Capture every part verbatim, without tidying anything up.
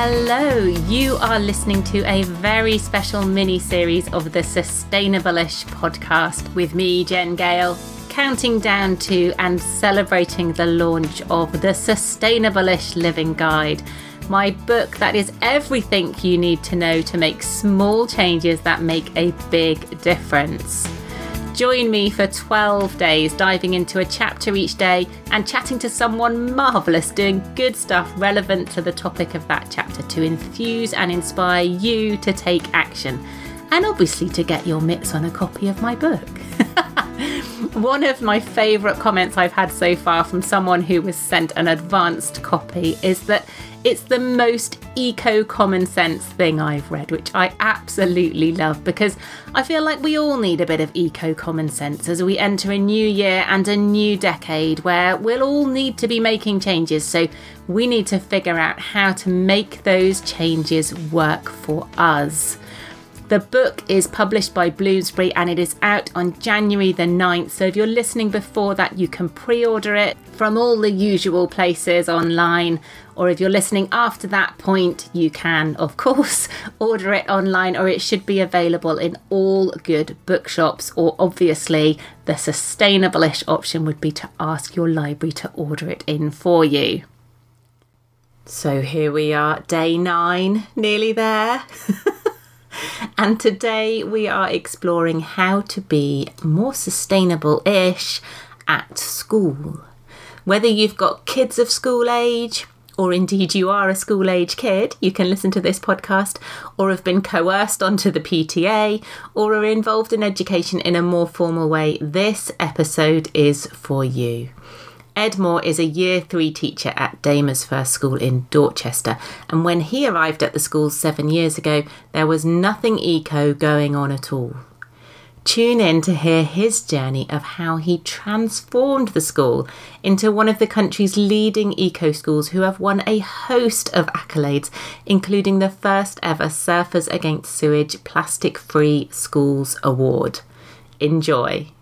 Hello, you are listening to a very special mini-series of the Sustainable-ish podcast with me, Jen Gale, counting down to and celebrating the launch of the Sustainable-ish Living Guide, my book that is everything you need to know to make small changes that make a big difference. Join me for twelve days, diving into a chapter each day and chatting to someone marvellous doing good stuff relevant to the topic of that chapter to enthuse and inspire you to take action. And obviously to get your mitts on a copy of my book. One of my favourite comments I've had so far from someone who was sent an advanced copy is that it's the most eco-common sense thing I've read, which I absolutely love because I feel like we all need a bit of eco-common sense as we enter a new year and a new decade where we'll all need to be making changes. So we need to figure out how to make those changes work for us. The book is published by Bloomsbury and it is out on January the ninth, so if you're listening before that, you can pre-order it from all the usual places online, or if you're listening after that point, you can, of course, order it online, or it should be available in all good bookshops, or obviously the sustainable-ish option would be to ask your library to order it in for you. So here we are, day nine, nearly there. And today we are exploring how to be more sustainable-ish at school. Whether you've got kids of school age, or indeed you are a school age kid, you can listen to this podcast, or have been coerced onto the P T A, or are involved in education in a more formal way, this episode is for you. Ed Moore is a year three teacher at Damers First School in Dorchester, and when he arrived at the school seven years ago, there was nothing eco going on at all. Tune in to hear his journey of how he transformed the school into one of the country's leading eco-schools who have won a host of accolades, including the first ever Surfers Against Sewage Plastic Free Schools Award. Enjoy.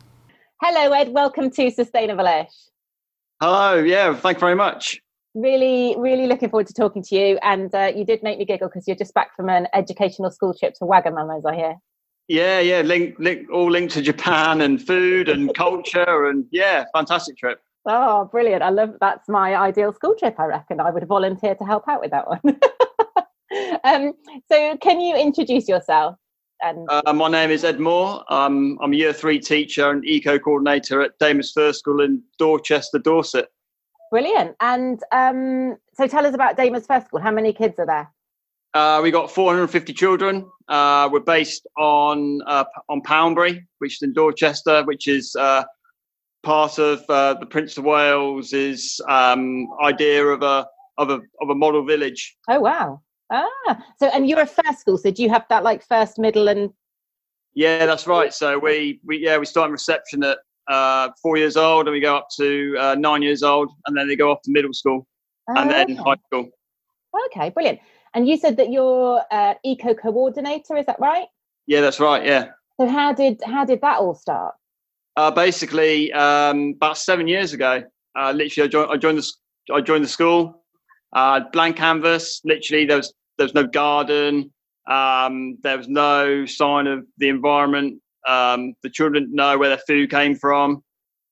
Hello Ed, welcome to Sustainable-ish. Hello, yeah, thank you very much. Really, really looking forward to talking to you. And uh, you did make me giggle because you're just back from an educational school trip to Wagamama's, I hear. Yeah, yeah, link, link, all linked to Japan and food and culture and, yeah, fantastic trip. Oh, brilliant. I love that's my ideal school trip, I reckon. I would volunteer to help out with that one. um, so can you introduce yourself? And uh, my name is Ed Moore. Um, I'm a year three teacher and eco coordinator at Damers First School in Dorchester, Dorset. Brilliant. And um, so tell us about Damers First School. How many kids are there? Uh, we got four hundred fifty children. Uh, we're based on uh, on Poundbury, which is in Dorchester, which is uh, part of uh, the Prince of Wales's um, idea of a of a of a model village. Oh wow. Ah, so and you're a first school, so do you have that like first, middle, and? Yeah, that's right. So we, we yeah we start in reception at uh, four years old, and we go up to uh, nine years old, and then they go off to middle school, oh, and then okay. High school. Okay, brilliant. And you said that you're uh, eco coordinator, is that right? Yeah, that's right. Yeah. So how did how did that all start? Uh, basically, um, about seven years ago, uh, literally, I joined, I joined the I joined the school. Uh, blank canvas, literally there was, there was no garden, um, there was no sign of the environment, um, the children didn't know where their food came from,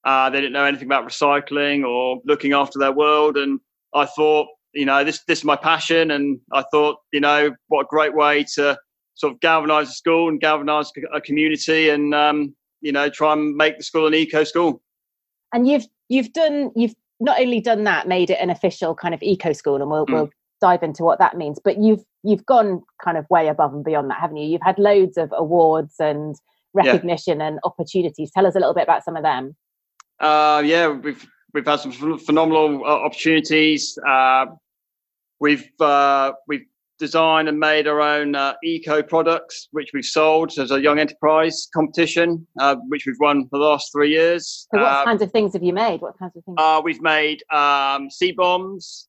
uh, they didn't know anything about recycling or looking after their world, and I thought, you know, this, this is my passion, and I thought, you know, what a great way to sort of galvanise the school and galvanise a community and, um, you know, try and make the school an eco-school. And you've, you've done, you've not only done that, made it an official kind of eco school, and we'll, mm. we'll dive into what that means, but you've you've gone kind of way above and beyond that, haven't you? You've had loads of awards and recognition, yeah, and opportunities. Tell us a little bit about some of them. Uh, yeah, we've we've had some phenomenal uh, opportunities. Uh, we've uh, we've designed and made our own uh, eco products, which we've sold as a young enterprise competition, uh, which we've won for the last three years. So what uh, kinds of things have you made? What kinds of things? Uh, we've made um, sea bombs.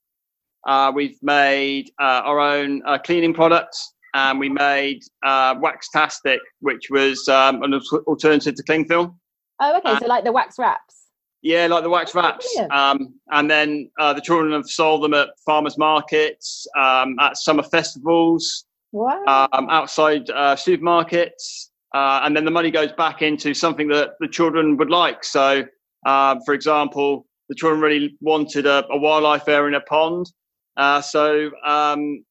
Uh, we've made uh, our own uh, cleaning products, and we made uh, Waxtastic, which was um, an alternative to cling film. Oh, okay. Uh, so like the wax wraps. Yeah, like the wax wraps. Brilliant. Um, and then uh, the children have sold them at farmers markets, um, at summer festivals, wow. um, outside uh, supermarkets. Uh, and then the money goes back into something that the children would like. So, uh, for example, the children really wanted a, a wildlife area in a pond. Uh, so um,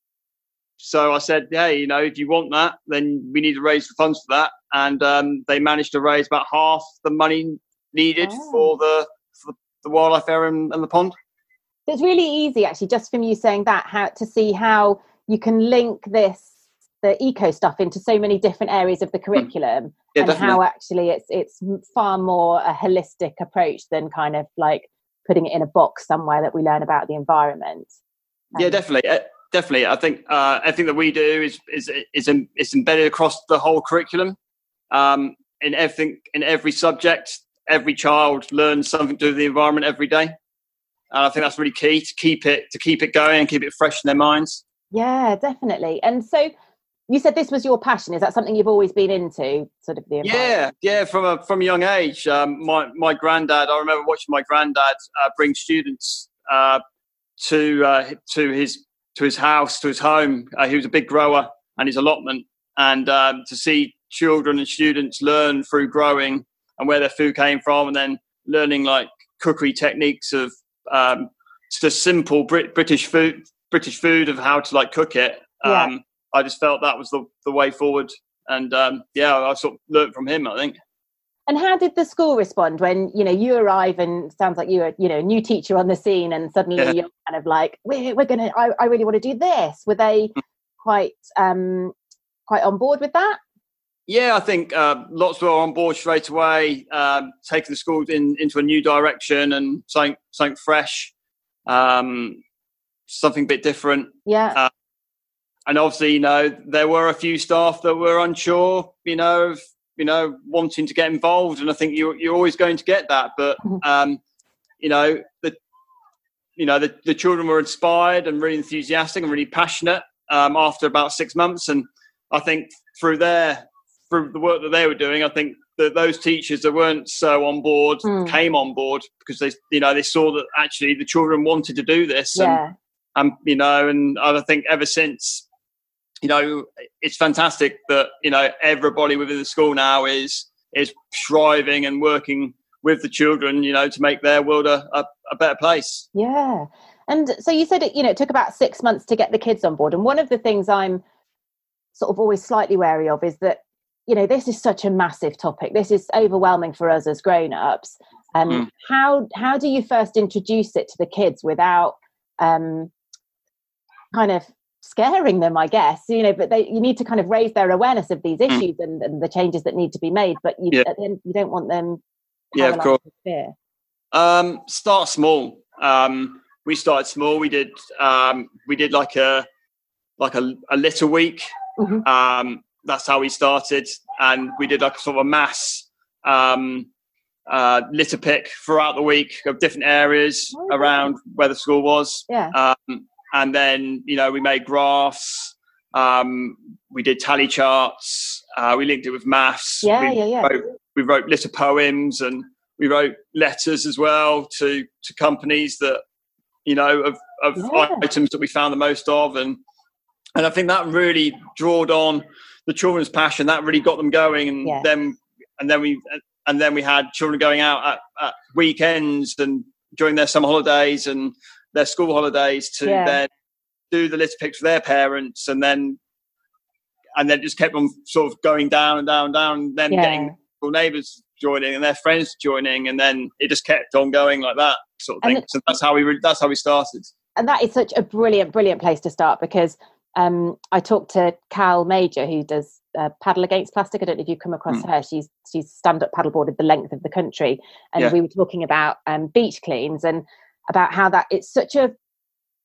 so I said, hey, you know, if you want that, then we need to raise the funds for that. And um, they managed to raise about half the money needed oh. for, the, for the wildlife area and, and the pond. It's really easy, actually, just from you saying that, how to see how you can link this, the eco stuff, into so many different areas of the curriculum, yeah, and definitely. How actually it's it's far more a holistic approach than kind of like putting it in a box somewhere that we learn about the environment. Um, yeah, definitely. Uh, definitely. I think uh, everything that we do is is is it's embedded across the whole curriculum. Um, in everything, in every subject, every child learns something to do with the environment every day. And I think that's really key to keep it to keep it going and keep it fresh in their minds. Yeah, definitely. And so you said this was your passion. Is that something you've always been into, sort of the environment? Yeah, yeah, from a from a young age. Um, my my granddad, I remember watching my granddad uh, bring students uh, to uh, to his to his house, to his home. Uh, he was a big grower and his allotment, and um, to see children and students learn through growing and where their food came from, and then learning like cookery techniques of um, just a simple Brit- British food, British food of how to like cook it. Um, yeah. I just felt that was the, the way forward. And, um, yeah, I sort of learned from him, I think. And how did the school respond when, you know, you arrive and it sounds like you were, you know, a new teacher on the scene and suddenly yeah. you're kind of like, we're, we're going to, I, I really want to do this. Were they quite um, quite on board with that? Yeah, I think uh, lots were on board straight away, um, taking the school in, into a new direction and something, something fresh, um, something a bit different. Yeah. Uh, And obviously, you know, there were a few staff that were unsure, you know, of, you know, wanting to get involved. And I think you're, you're always going to get that. But, um, you know, the you know, the, the children were inspired and really enthusiastic and really passionate um, after about six months. And I think through their through the work that they were doing, I think that those teachers that weren't so on board mm. came on board because, they you know, they saw that actually the children wanted to do this. Yeah. And, and, you know, and I think ever since, you know, it's fantastic that, you know, everybody within the school now is is striving and working with the children, you know, to make their world a, a, a better place. Yeah. And so you said, it, you know, it took about six months to get the kids on board. And one of the things I'm sort of always slightly wary of is that, you know, this is such a massive topic. This is overwhelming for us as grown-ups. Um, mm. How how do you first introduce it to the kids without um, kind of scaring them, I guess, you know, but they, you need to kind of raise their awareness of these issues and, and the changes that need to be made, but you, yeah. at the end, you don't want them yeah of course fear. Um start small. Um we started small. We did um we did like a like a, a litter week. Mm-hmm. Um that's how we started, and we did like a sort of a mass um uh litter pick throughout the week of different areas oh, around yeah. where the school was. yeah um And then, you know, we made graphs, um, we did tally charts, uh, we linked it with maths. Yeah, we yeah, yeah. Wrote, we wrote litter poems, and we wrote letters as well to, to companies that, you know, of, of yeah. items that we found the most of. And and I think that really drawed on the children's passion. That really got them going. And yeah. then and then we and then we had children going out at, at weekends and during their summer holidays and their school holidays to yeah. then do the litter picks with their parents, and then and then just kept on sort of going down and down and down, and then yeah. getting neighbours joining and their friends joining, and then it just kept on going like that sort of thing. And so that's how we re- that's how we started. And that is such a brilliant, brilliant place to start, because um, I talked to Cal Major, who does uh, Paddle Against Plastic. I don't know if you've come across mm. her. She's she's stand up paddleboarded the length of the country, and yeah. we were talking about um, beach cleans and about how that it's such a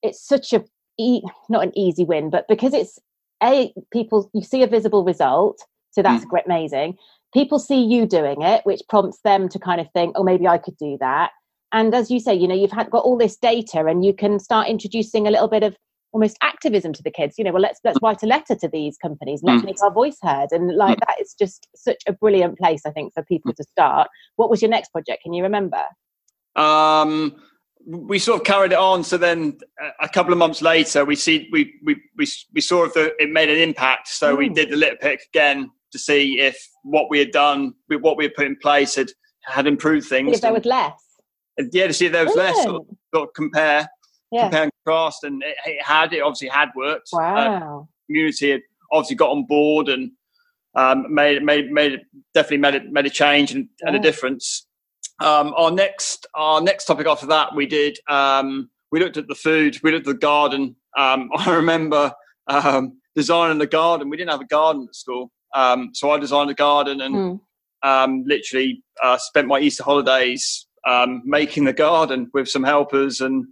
it's such a e- not an easy win, but because it's a people you see a visible result, so that's mm. great, amazing. People see you doing it, which prompts them to kind of think, oh, maybe I could do that. And as you say, you know, you've had got all this data, and you can start introducing a little bit of almost activism to the kids. You know, well, let's let's write a letter to these companies, and let's mm. make our voice heard. And like mm. that is just such a brilliant place, I think, for people mm. to start. What was your next project? Can you remember? Um, we sort of carried it on. So then a couple of months later, we see we we we, we saw if it made an impact. So mm. we did the lit pick again to see if what we had done, what we had put in place, had had improved things. See if there was less. Yeah, to see if there was Brilliant. less, sort of, sort of compare, yeah. compare and contrast, and it, it had. It obviously had worked. Wow. Uh, community had obviously got on board and um, made made made definitely made it made a change and, yeah. and a difference. Um, our next our next topic after that, we did um, we looked at the food, we looked at the garden. Um, I remember um, designing the garden. We didn't have a garden at school, um, so I designed a garden and mm. um, literally uh, spent my Easter holidays um, making the garden with some helpers. And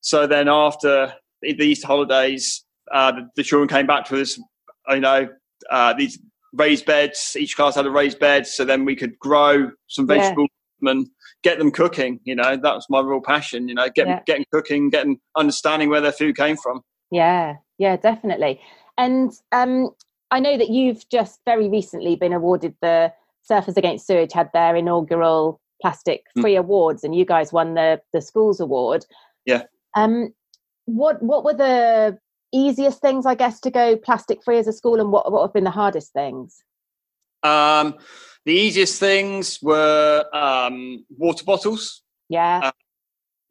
so then after the Easter holidays, uh, the, the children came back to us. You know, uh, these raised beds. Each class had a raised bed, so then we could grow some vegetables. Yeah. And get them cooking, you know, that was my real passion, you know, get, yeah. getting cooking, getting understanding where their food came from. Yeah, yeah, definitely. And um, I know that you've just very recently been awarded the Surfers Against Sewage had their inaugural plastic free mm. awards, and you guys won the the schools award. Yeah. Um, what what were the easiest things, I guess, to go plastic free as a school, and what what have been the hardest things? Um. The easiest things were um, water bottles. Yeah. Uh,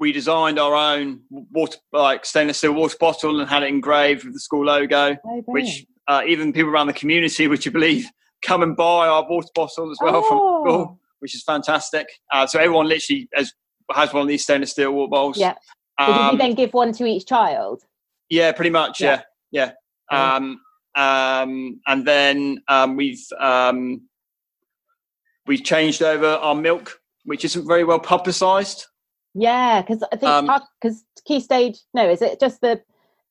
we designed our own water, like stainless steel water bottle, and had it engraved with the school logo, oh, which uh, even people around the community, would you believe, come and buy our water bottle as well oh. from school, which is fantastic. Uh, so everyone literally has, has one of these stainless steel water bottles. Yeah. So um, did you then give one to each child? Yeah, pretty much. Yeah. Yeah. yeah. Um, um, and then um, we've... Um, We changed over our milk, which isn't very well publicised. Yeah, because I think because um, key stage no, is it just the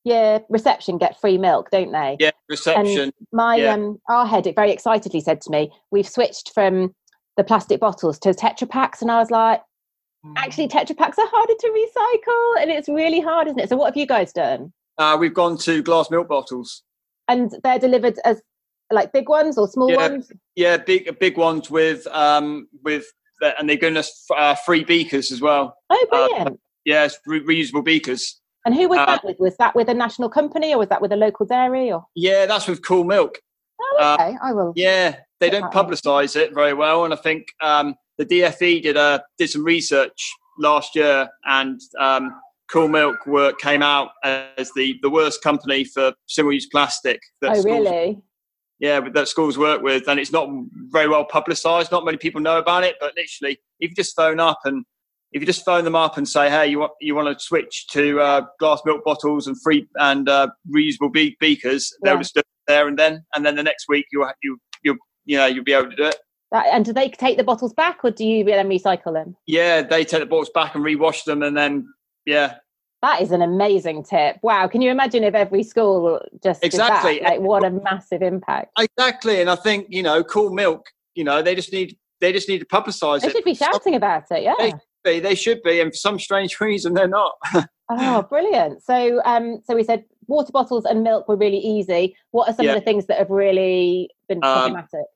yeah reception get free milk, don't they? Yeah, reception. And my yeah. um, our head it very excitedly said to me, "We've switched from the plastic bottles to Tetra Packs," and I was like, "Actually, Tetra Packs are harder to recycle, and it's really hard, isn't it?" So, what have you guys done? Uh, we've gone to glass milk bottles, and they're delivered as. Like big ones or small yeah, ones? Yeah, big big ones with um with the, and they're giving us uh, free beakers as well. Oh, brilliant! Uh, yes, yeah, re- reusable beakers. And who was uh, that with? Was that with a national company or was that with a local dairy? Or yeah, that's with Cool Milk. Oh, okay, uh, I will. Yeah, they don't publicise it very well, and I think um the D F E did a did some research last year, and um Cool Milk were, came out as the the worst company for single use plastic. That oh, really? Yeah, with that schools work with, and it's not very well publicised. Not many people know about it, but literally, if you just phone up and if you just phone them up and say, "Hey, you want you want to switch to uh, glass milk bottles and free and uh, reusable be- beakers," yeah. they'll just do it there and then, and then the next week you you you you know you'll be able to do it. And do they take the bottles back, or do you then recycle them? Yeah, they take the bottles back and rewash them, and then yeah. That is an amazing tip. Wow. Can you imagine if every school just exactly did that? Like, what a massive impact. Exactly. And I think, you know, Cool Milk, you know, they just need they just need to publicise it. They should be shouting about it, yeah. They should be, they should be, and for some strange reason they're not. Oh, brilliant. So um so we said water bottles and milk were really easy. What are some yeah. of the things that have really been problematic?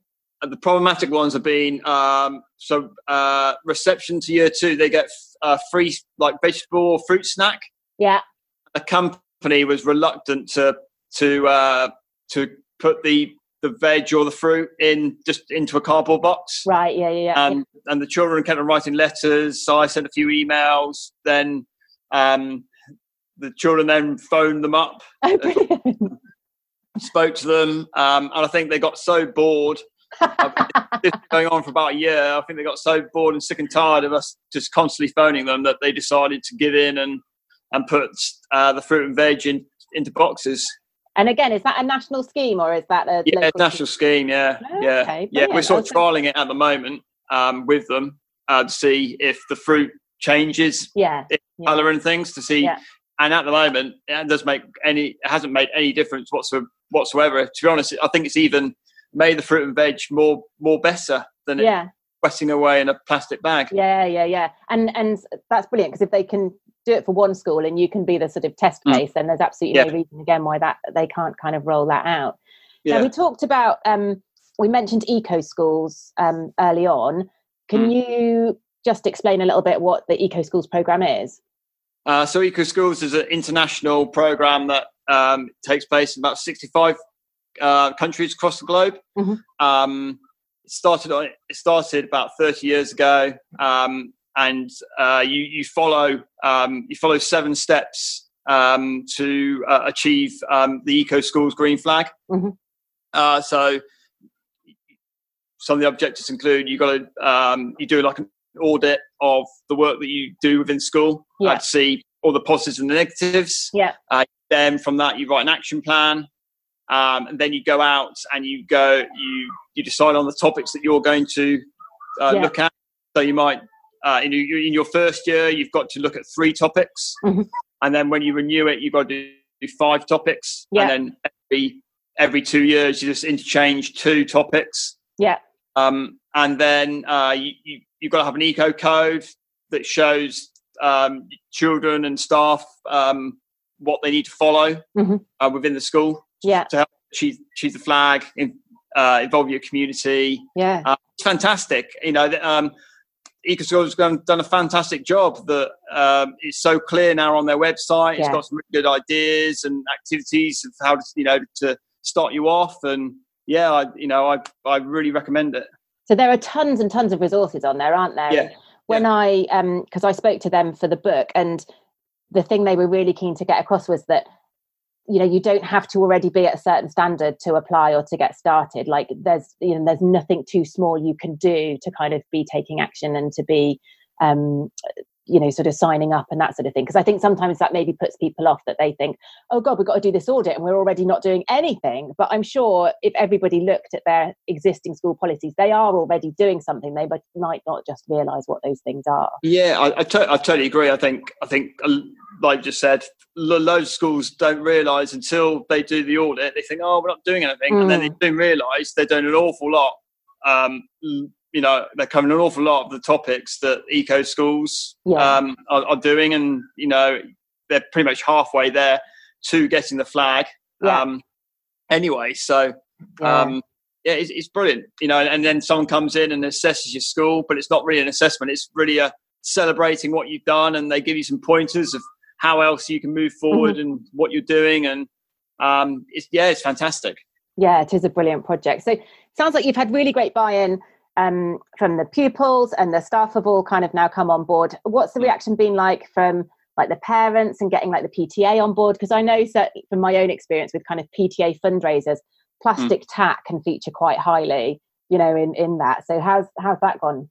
Um, the problematic ones have been um so uh reception to year two, they get a free like vegetable or fruit snack. Yeah, the company was reluctant to to uh, to put the the veg or the fruit in just into a cardboard box. Right. Yeah. Yeah. yeah. Um, and the children kept on writing letters. So I sent a few emails. Then um, the children then phoned them up, oh, brilliant. Spoke to them, um, and I think they got so bored. This was going on for about a year. I think they got so bored and sick and tired of us just constantly phoning them that they decided to give in and. And put uh, the fruit and veg in, into boxes. And again, is that a national scheme or is that a yeah, local national scheme? scheme yeah, oh, yeah, okay, yeah. We're sort of trialing it at the moment um, with them uh, to see if the fruit changes, yeah, in yeah. colour and things to see. Yeah. And at the moment, it does make any. It hasn't made any difference whatsoever. Whatsoever. To be honest, I think it's even made the fruit and veg more more better than it yeah. pressing away in a plastic bag. Yeah, yeah, yeah. And and that's brilliant because if they can. Do it for one school and you can be the sort of test place mm. and there's absolutely yeah. no reason again why that they can't kind of roll that out. Yeah. Now we talked about um we mentioned Eco-Schools um early on. Can mm. you just explain a little bit what the Eco-Schools programme is? Uh, so Eco-Schools is an international programme that um, takes place in about sixty-five uh, countries across the globe. Mm-hmm. Um, it started on, it started about thirty years ago, um, and uh, you, you follow um, you follow seven steps um, to uh, achieve um, the Eco-Schools green flag. Mm-hmm. Uh, so some of the objectives include you got to um, you do like an audit of the work that you do within school. Yeah. Uh, to see all the positives and the negatives. Yeah. Uh, then from that you write an action plan, um, and then you go out and you go you you decide on the topics that you're going to uh, yeah. look at. So you might uh, in, in your first year you've got to look at three topics, mm-hmm. and then when you renew it you've got to do five topics, yeah. and then every every two years you just interchange two topics. Yeah. Um, and then uh, you, you, you've got to have an eco code that shows um, children and staff um, what they need to follow, mm-hmm. uh, within the school, yeah. to help achieve, achieve the flag, in, uh, involve your community. Yeah, uh, it's fantastic. You know, um, Eco-Schools have done a fantastic job. That um, it's so clear now on their website. Yeah. It's got some really good ideas and activities of how to, you know, to start you off and. Yeah, I, you know, I I really recommend it. So there are tons and tons of resources on there, aren't there? Yeah. When yeah. I, um, because I spoke to them for the book, and the thing they were really keen to get across was that, you know, you don't have to already be at a certain standard to apply or to get started. Like there's, you know, there's nothing too small you can do to kind of be taking action and to be, um, you know, sort of signing up and that sort of thing. Because I think sometimes that maybe puts people off, that they think, oh God, we've got to do this audit and we're already not doing anything. But I'm sure if everybody looked at their existing school policies, they are already doing something. They might not just realise what those things are. Yeah, I, I, to- I totally agree. I think, I think, like you just said, loads of schools don't realise until they do the audit. They think, oh, we're not doing anything. Mm. And then they don't realise they're doing an awful lot. Um, you know, they're covering an awful lot of the topics that Eco-Schools yeah. um, are, are doing, and, you know, they're pretty much halfway there to getting the flag. Yeah. Um, anyway, so, um, yeah, yeah it's, it's brilliant, you know, and then someone comes in and assesses your school, but it's not really an assessment. It's really a celebrating what you've done, and they give you some pointers of how else you can move forward, mm-hmm. and what you're doing. And, um, it's, yeah, it's fantastic. Yeah, it is a brilliant project. So it sounds like you've had really great buy-in Um, from the pupils, and the staff have all kind of now come on board. What's the reaction been like from like the parents and getting like the P T A on board? Because I know that from my own experience with kind of P T A fundraisers, plastic mm. tack can feature quite highly, you know, in, in that. So how's how's that gone?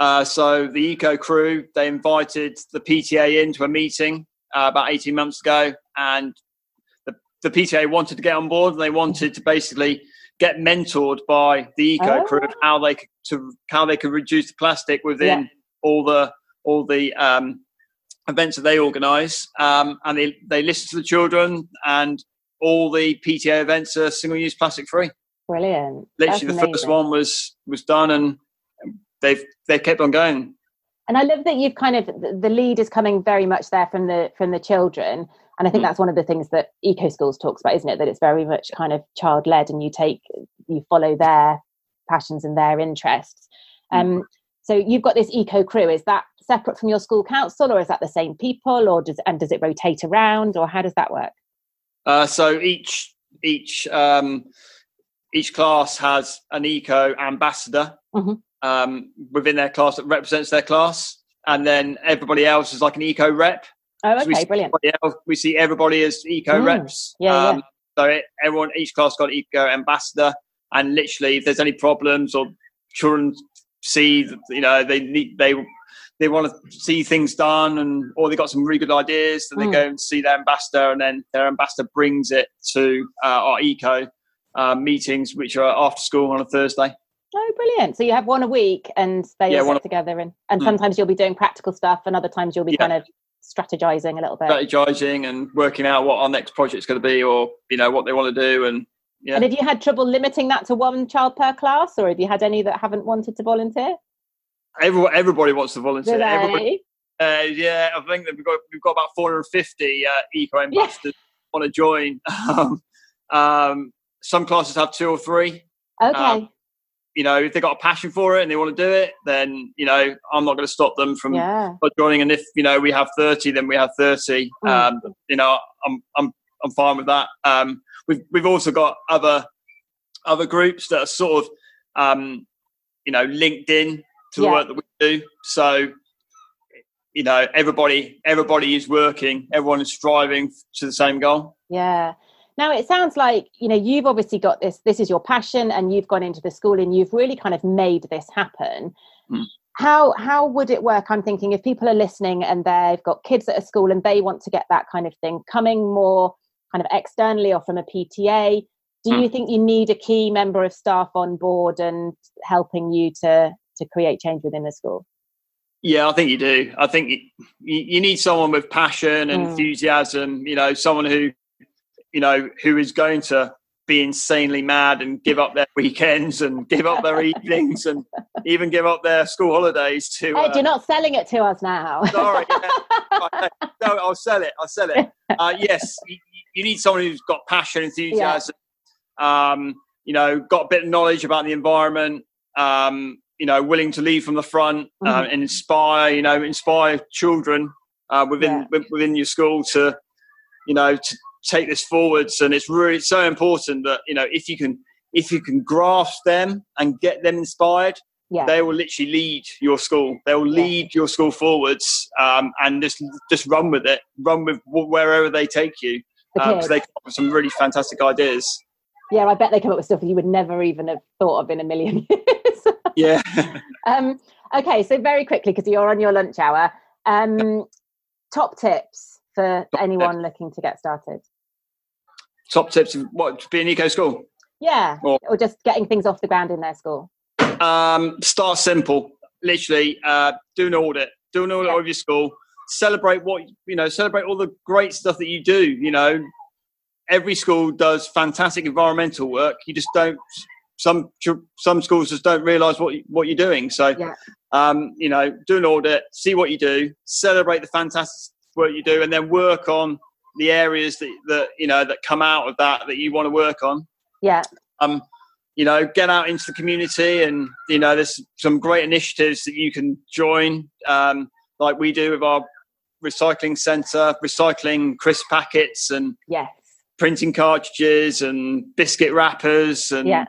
Uh, so the Eco Crew, they invited the P T A into a meeting uh, about eighteen months ago, and the, the P T A wanted to get on board, and they wanted to basically get mentored by the Eco oh. Crew of how they to how they can reduce the plastic within yeah. all the all the um, events that they organise, um, and they they listen to the children, and all the P T A events are single use plastic free. Brilliant! Literally, That's the amazing. First one was was done, and they've they kept on going. And I love that you've kind of the lead is coming very much there from the from the children. And I think that's one of the things that Eco-Schools talks about, isn't it? That it's very much kind of child-led, and you take, you follow their passions and their interests. Um, so you've got this Eco-Crew. Is that separate from your school council, or is that the same people, or does and does it rotate around, or how does that work? Uh, so each each um, each class has an Eco ambassador mm-hmm. um, within their class that represents their class, and then everybody else is like an Eco rep. Oh, okay, so we brilliant. Else, we see everybody as eco mm, reps. Yeah, um, yeah. So it, everyone, each class got an eco ambassador, and literally, if there's any problems or children see, you know, they need, they they want to see things done, and or they got some really good ideas, then mm. they go and see their ambassador, and then their ambassador brings it to uh, our eco uh, meetings, which are after school on a Thursday. Oh, brilliant! So you have one a week, and they yeah, all sit together, and and mm. sometimes you'll be doing practical stuff, and other times you'll be yeah. kind of. strategizing a little bit strategizing and working out what our next project's going to be, or you know what they want to do. And yeah and have you had trouble limiting that to one child per class, or have you had any that haven't wanted to volunteer? Every, everybody wants to volunteer. Everybody, uh, yeah I think that we've got we've got about four hundred fifty uh, eco ambassadors yeah. want to join. um, um some classes have two or three. Okay. Um, you know, if they got a passion for it and they want to do it, then, you know, I'm not going to stop them from yeah. joining. And if, you know, we have thirty, then we have thirty. Mm. Um, you know, I'm I'm I'm fine with that. Um, we've we've also got other other groups that are sort of um, you know, linked in to the yeah. work that we do. So, you know, everybody everybody is working. Everyone is striving to the same goal. Yeah. Now, it sounds like, you know, you've obviously got this, this is your passion, and you've gone into the school and you've really kind of made this happen. Mm. How how would it work? I'm thinking if people are listening and they've got kids at a school and they want to get that kind of thing coming more kind of externally or from a P T A, do mm. you think you need a key member of staff on board and helping you to, to create change within the school? Yeah, I think you do. I think you, you need someone with passion and mm. enthusiasm, you know, someone who, you know, who is going to be insanely mad and give up their weekends and give up their evenings and even give up their school holidays to... Ed, uh, you're not selling it to us now. Sorry. Yeah. No, I'll sell it. I'll sell it. Uh, yes, you, you need someone who's got passion, enthusiasm, yeah. um, you know, got a bit of knowledge about the environment, um, you know, willing to lead from the front mm-hmm. uh, and inspire, you know, inspire children uh, within yeah. within your school to, you know, to take this forwards. And it's really it's so important that, you know, if you can if you can grasp them and get them inspired, yeah. they will literally lead your school. They will lead yeah. your school forwards, um, and just just run with it, run with wherever they take you. Um, because they come up with some really fantastic ideas. Yeah, I bet they come up with stuff that you would never even have thought of in a million years. yeah. um, okay, so very quickly, because you're on your lunch hour, um, top tips for top anyone tips. looking to get started. Top tips of what, being eco-school? Yeah, or, or just getting things off the ground in their school. Um, start simple, literally. Uh, do an audit. Do an audit yeah. of your school. Celebrate what, you know, celebrate all the great stuff that you do. You know, every school does fantastic environmental work. You just don't, some some schools just don't realise what, what you're doing. So, yeah. um, you know, do an audit, see what you do, celebrate the fantastic work you do, and then work on the areas that, that you know that come out of that that you want to work on. Yeah. Um, you know, get out into the community, and you know, there's some great initiatives that you can join, um, like we do with our recycling centre, recycling crisp packets and yes. printing cartridges and biscuit wrappers and yeah.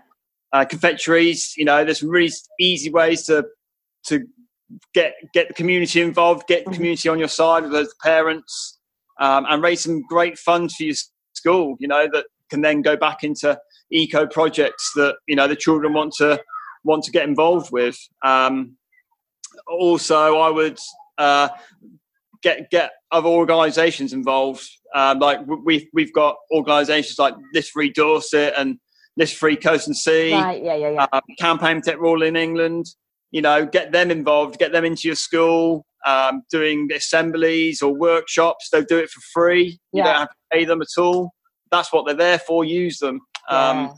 uh, confectionaries. You know, there's really easy ways to to get get the community involved, get the community mm-hmm. on your side with those parents. Um, and raise some great funds for your school, you know, that can then go back into eco projects that, you know, the children want to want to get involved with. Um, also, I would uh, get get other organisations involved. Um, like we've we've got organisations like This Free Dorset and List Free Coast and Sea, right, yeah, yeah, yeah. Um, Campaign to Rule in England. You know, get them involved, get them into your school. Um, doing assemblies or workshops, they'll do it for free. You yeah. don't have to pay them at all. That's what they're there for. Use them. Um,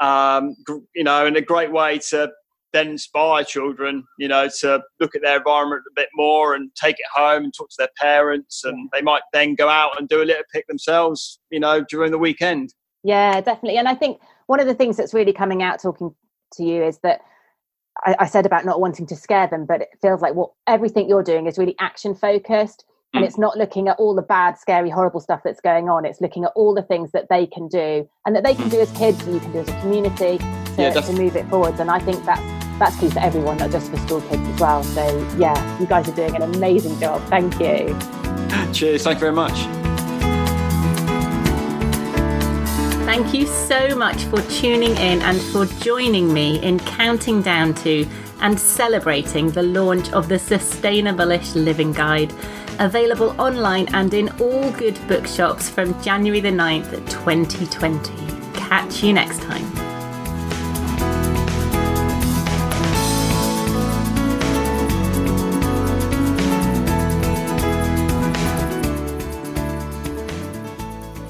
yeah. um, gr- you know, and a great way to then inspire children, you know, to look at their environment a bit more and take it home and talk to their parents, and they might then go out and do a little pick themselves, you know, during the weekend. Yeah, definitely. And I think one of the things that's really coming out talking to you is that I, I said about not wanting to scare them, but it feels like what everything you're doing is really action focused, and mm. it's not looking at all the bad, scary, horrible stuff that's going on. It's looking at all the things that they can do, and that they can do as kids, and you can do as a community to, yeah, to move it forwards. And I think that's that's key for everyone, not just for school kids as well. So yeah, you guys are doing an amazing job. Thank you. Cheers. Thank you very much. Thank you so much for tuning in and for joining me in counting down to and celebrating the launch of the Sustainable-ish Living Guide, available online and in all good bookshops from January the ninth, twenty twenty. Catch you next time.